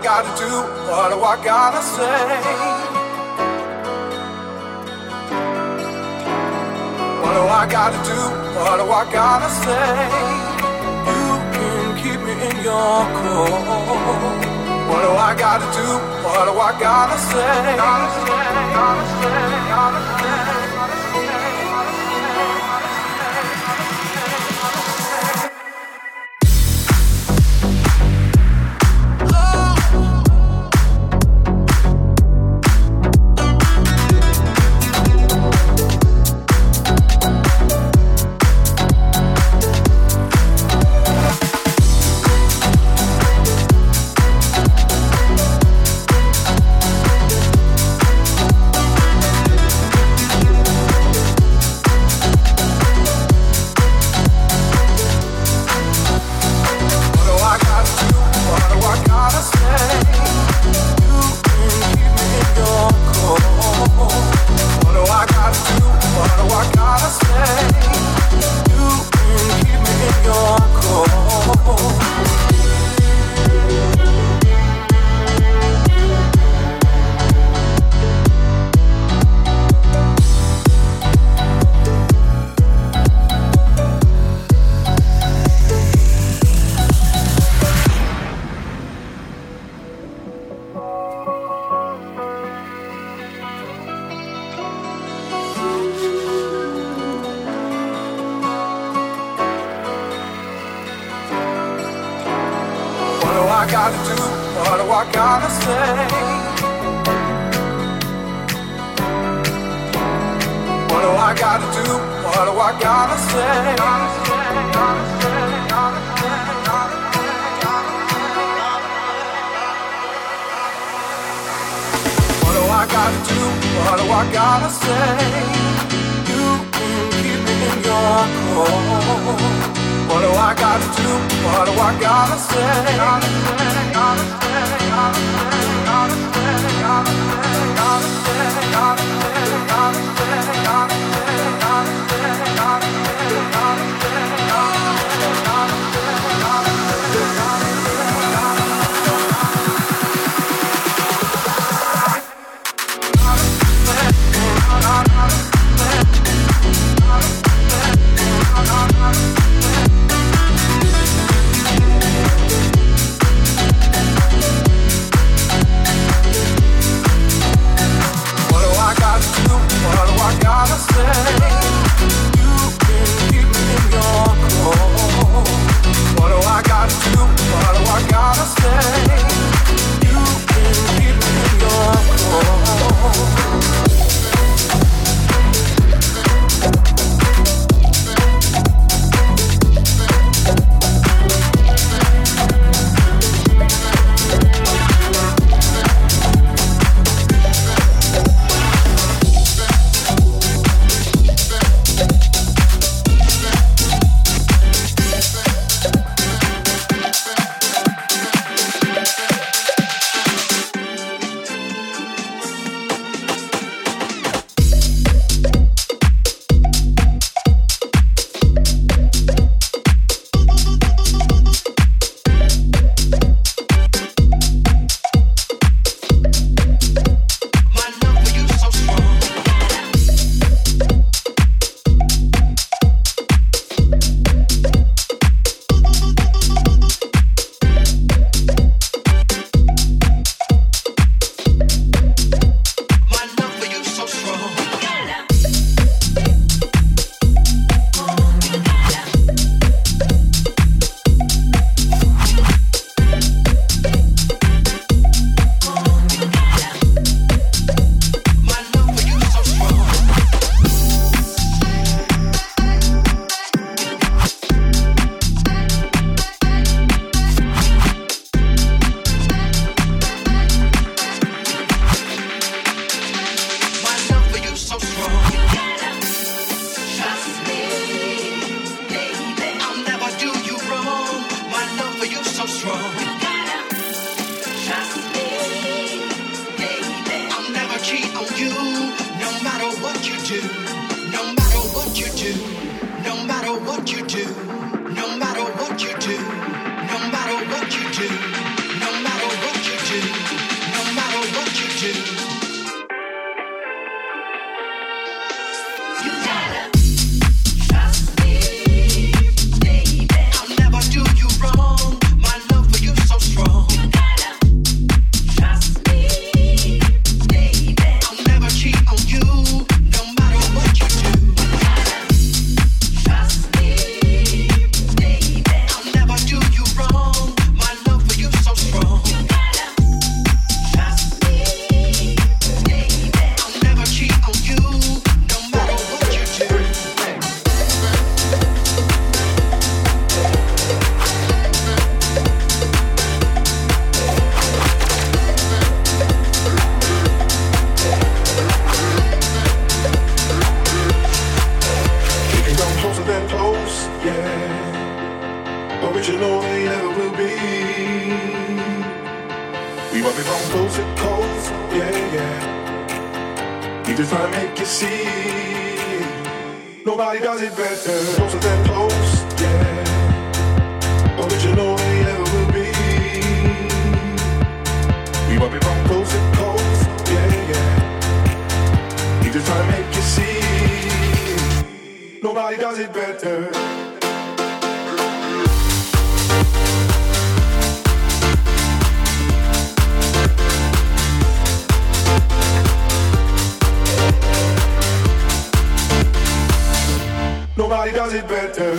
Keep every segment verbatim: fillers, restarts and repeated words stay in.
I gotta do? What do I gotta say? What do I gotta do? What do I gotta say? You can keep me in your core. What do I gotta do? What do I gotta say? Gotta say, gotta say, gotta say. No matter what you do, no matter what you do, no matter what you do. me from coast to coast, yeah, yeah. Keep just trying to make you see nobody does it better. Closer than close, yeah. Original they ever will be. We want me from coast to coast, yeah, yeah. Keep just trying to make you see nobody does it better. Nobody does it better.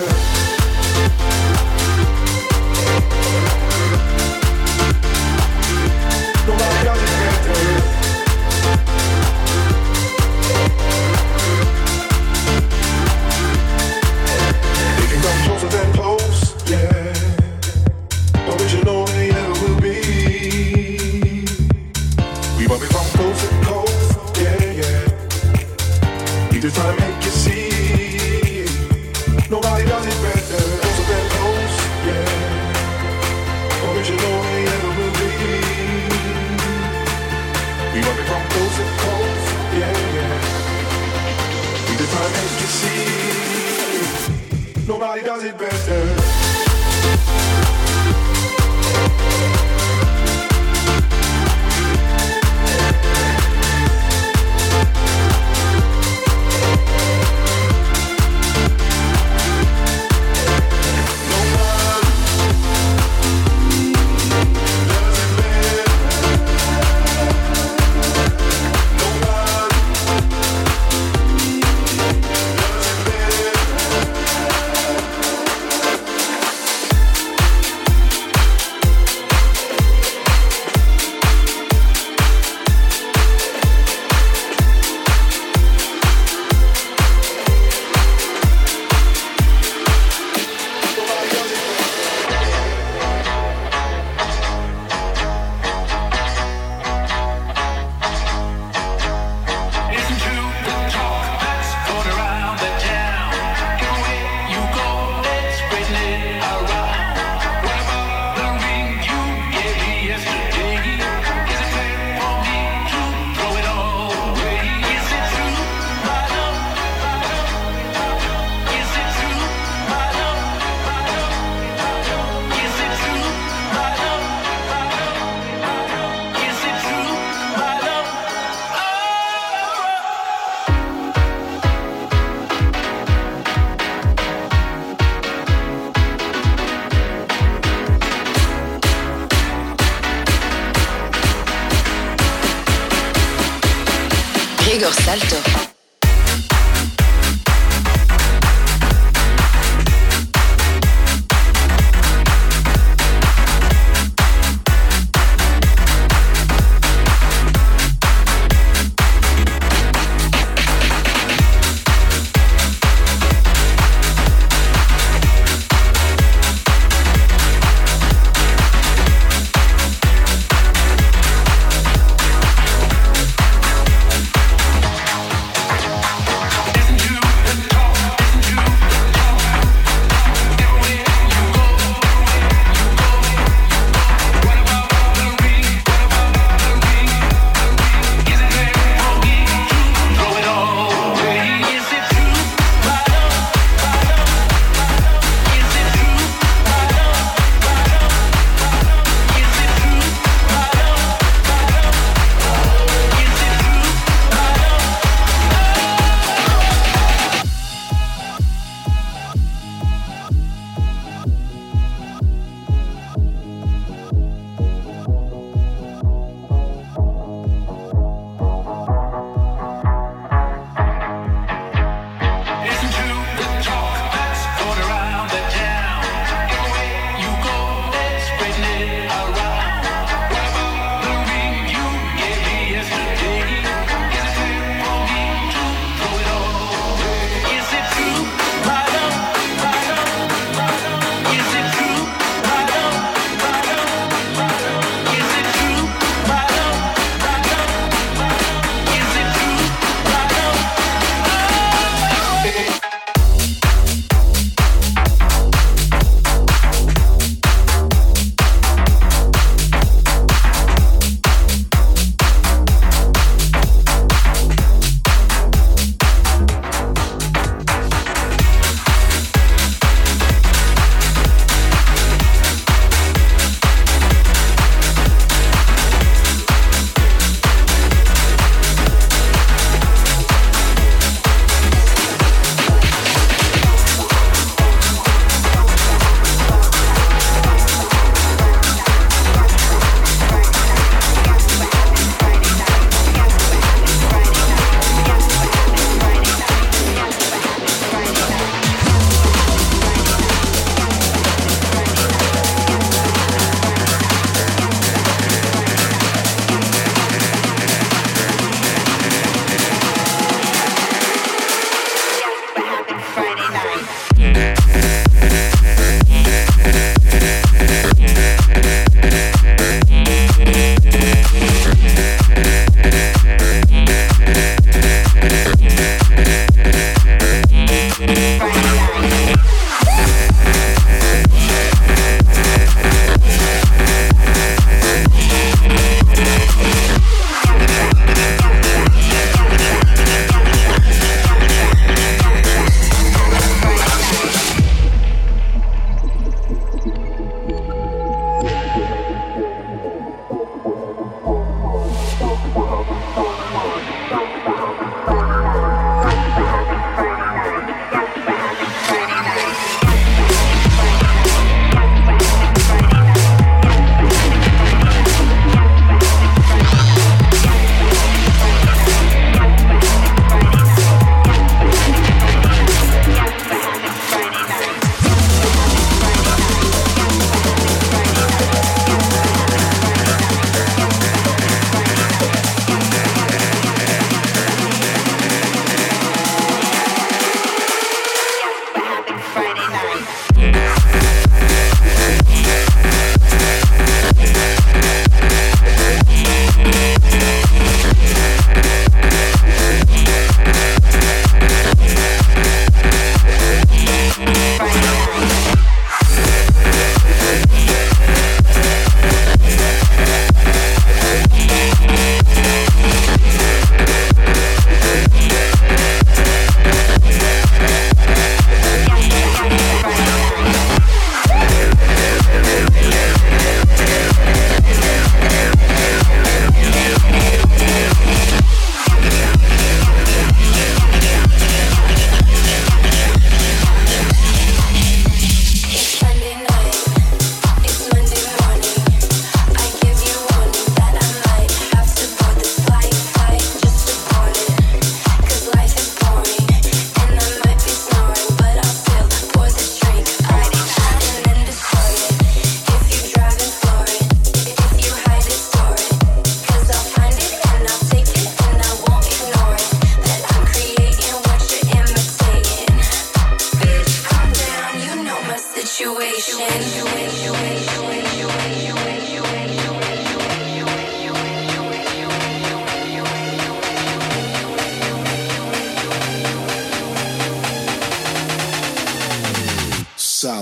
Gregor Salto.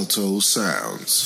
Salto Sounds.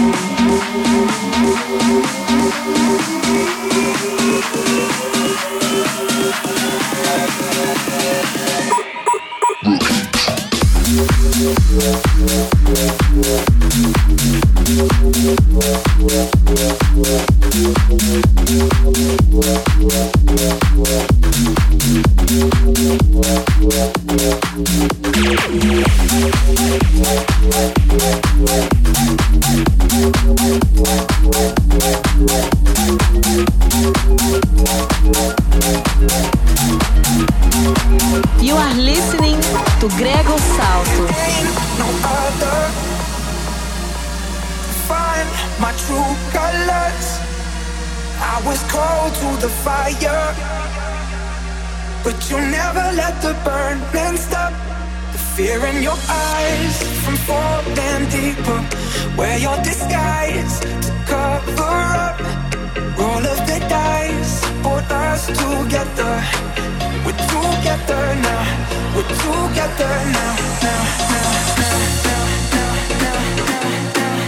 was cold to the fire, but you never let the burning stop. The fear in your eyes from falling deeper. Wear your disguise to cover up. Roll of the dice, put us together. We're together now. We're together now. Now, now, now, now, now, now, now, now, now, now.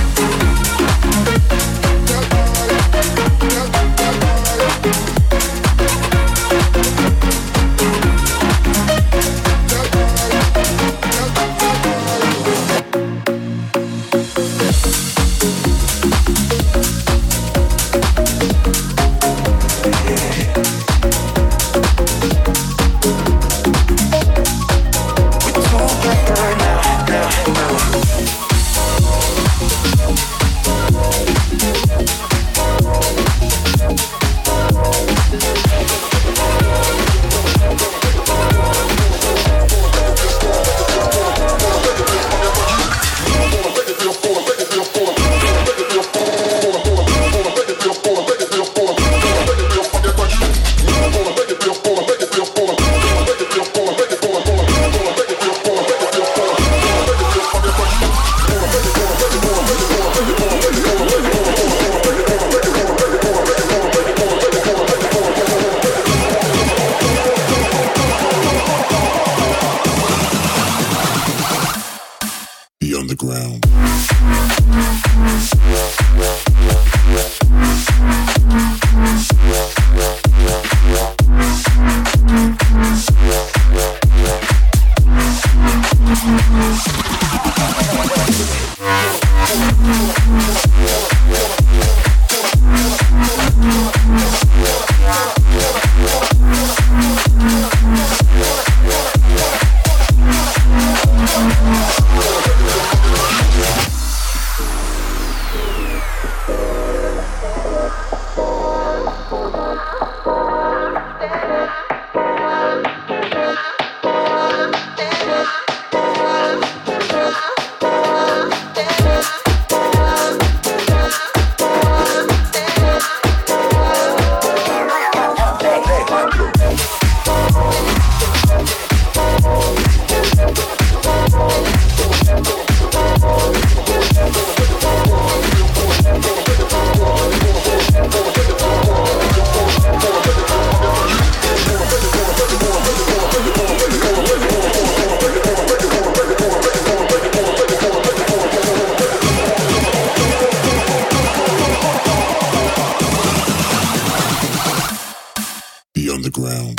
ground.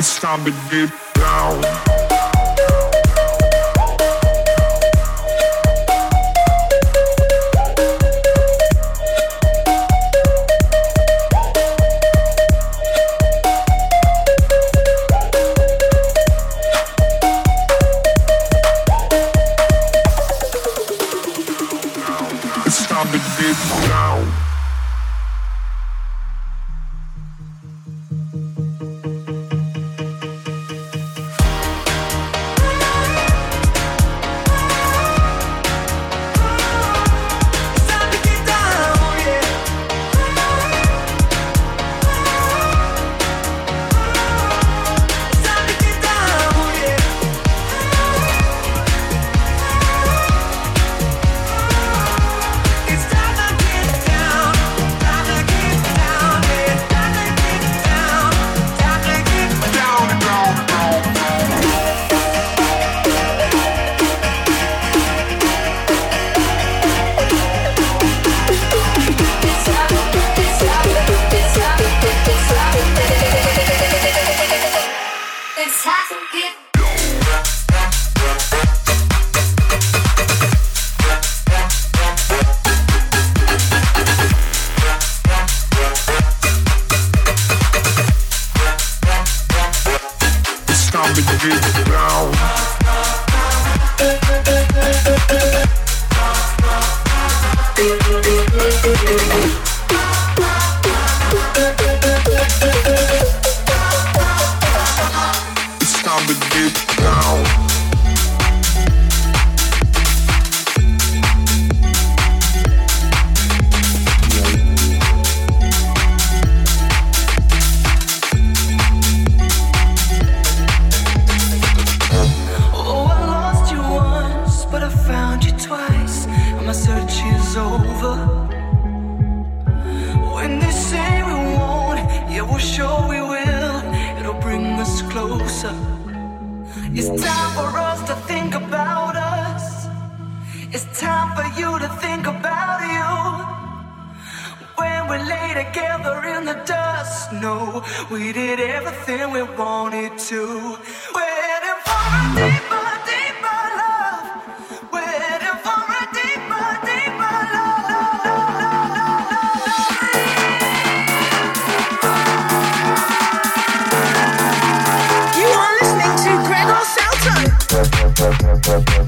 It's time to dip down. over. When they say we won't, yeah, we're sure we will. It'll bring us closer. It's time for us to think about us. It's time for you to think about you. When we lay together in the dust, no, we did everything we wanted to. We're heading for a deeper, deeper love. We're heading for a deeper, deeper love, love, love, love, love, love, love. You are listening to Gregor Salto.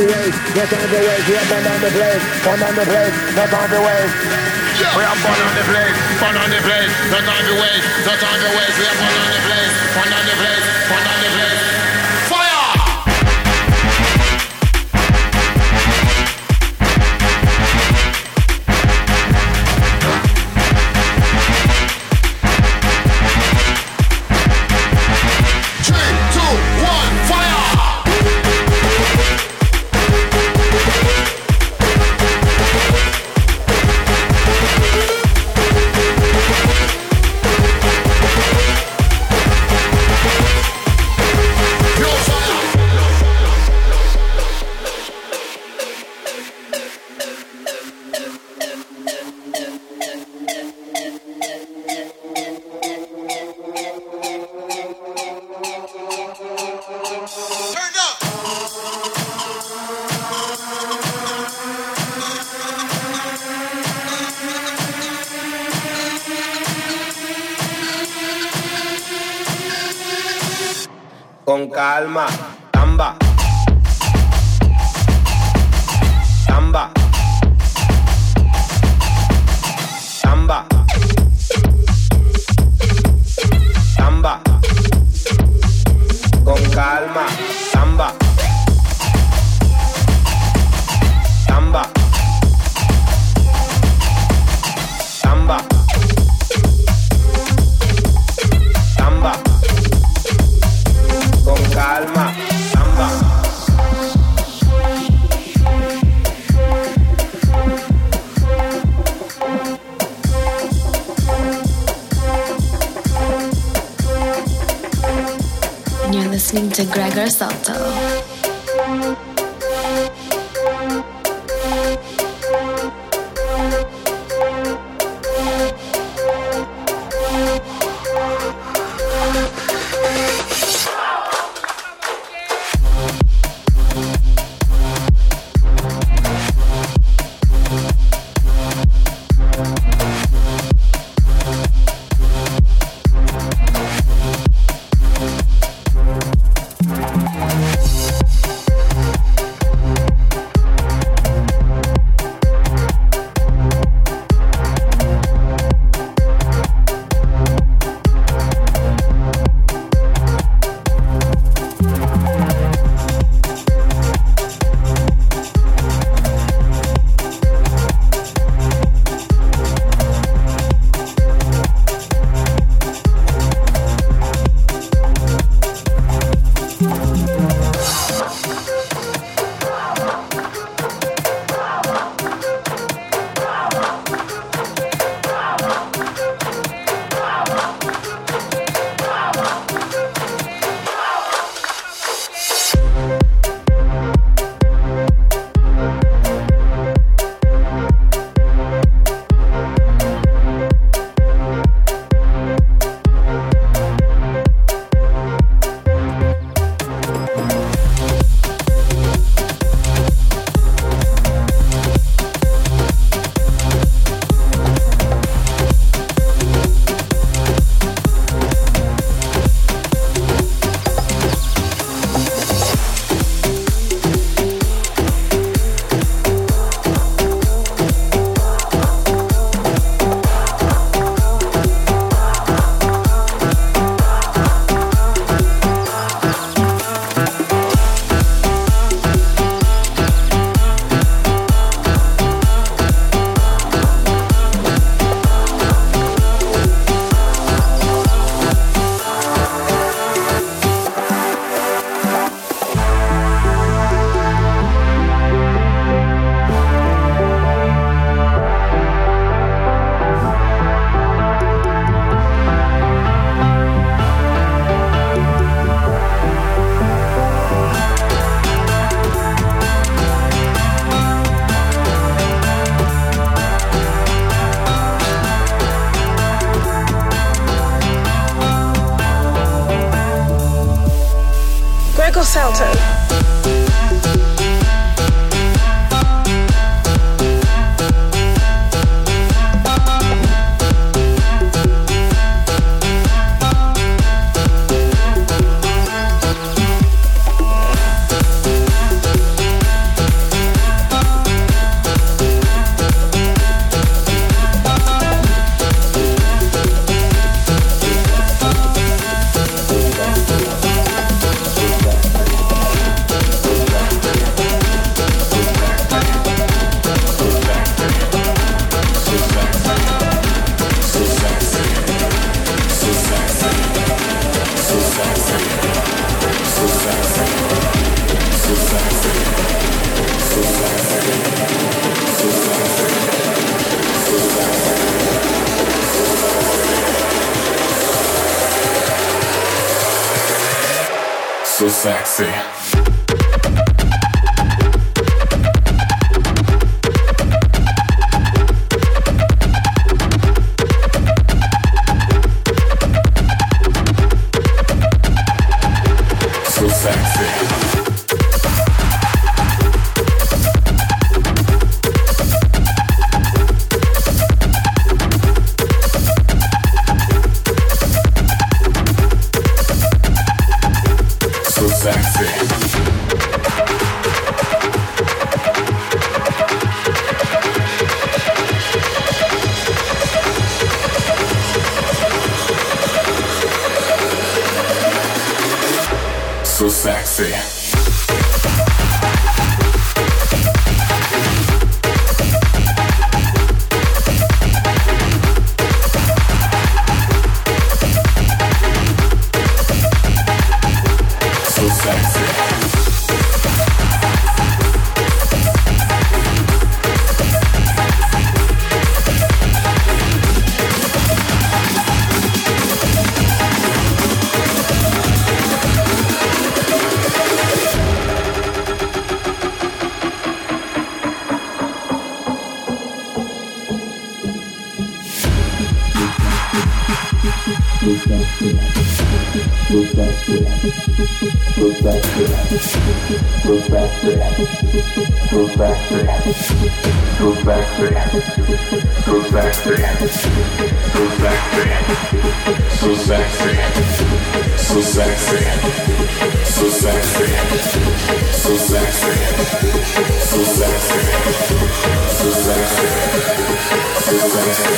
the race, get on the race, we are born on the place, born on the place, not on the way. We are born on the place, born on the place, not on the way, not on the way. We are born on the place, born on the place, born on the place. Calma, tamba, tamba, tamba, tamba, con calma, tamba, tamba, tamba, tamba. Calma, tamba. And you're listening to Gregor Salto. so sexy. So sexy. So sexy. So sexy. So sexy. So sexy.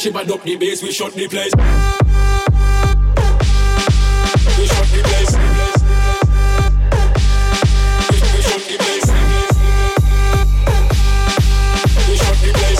she band up the bass, we shut the place. We shut the place. We shut the place. We shut the place. We shut the place. We shut the place. We shut the place. We shut the place.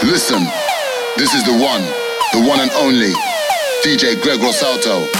Listen, this is the one, the one and only D J Gregor Salto.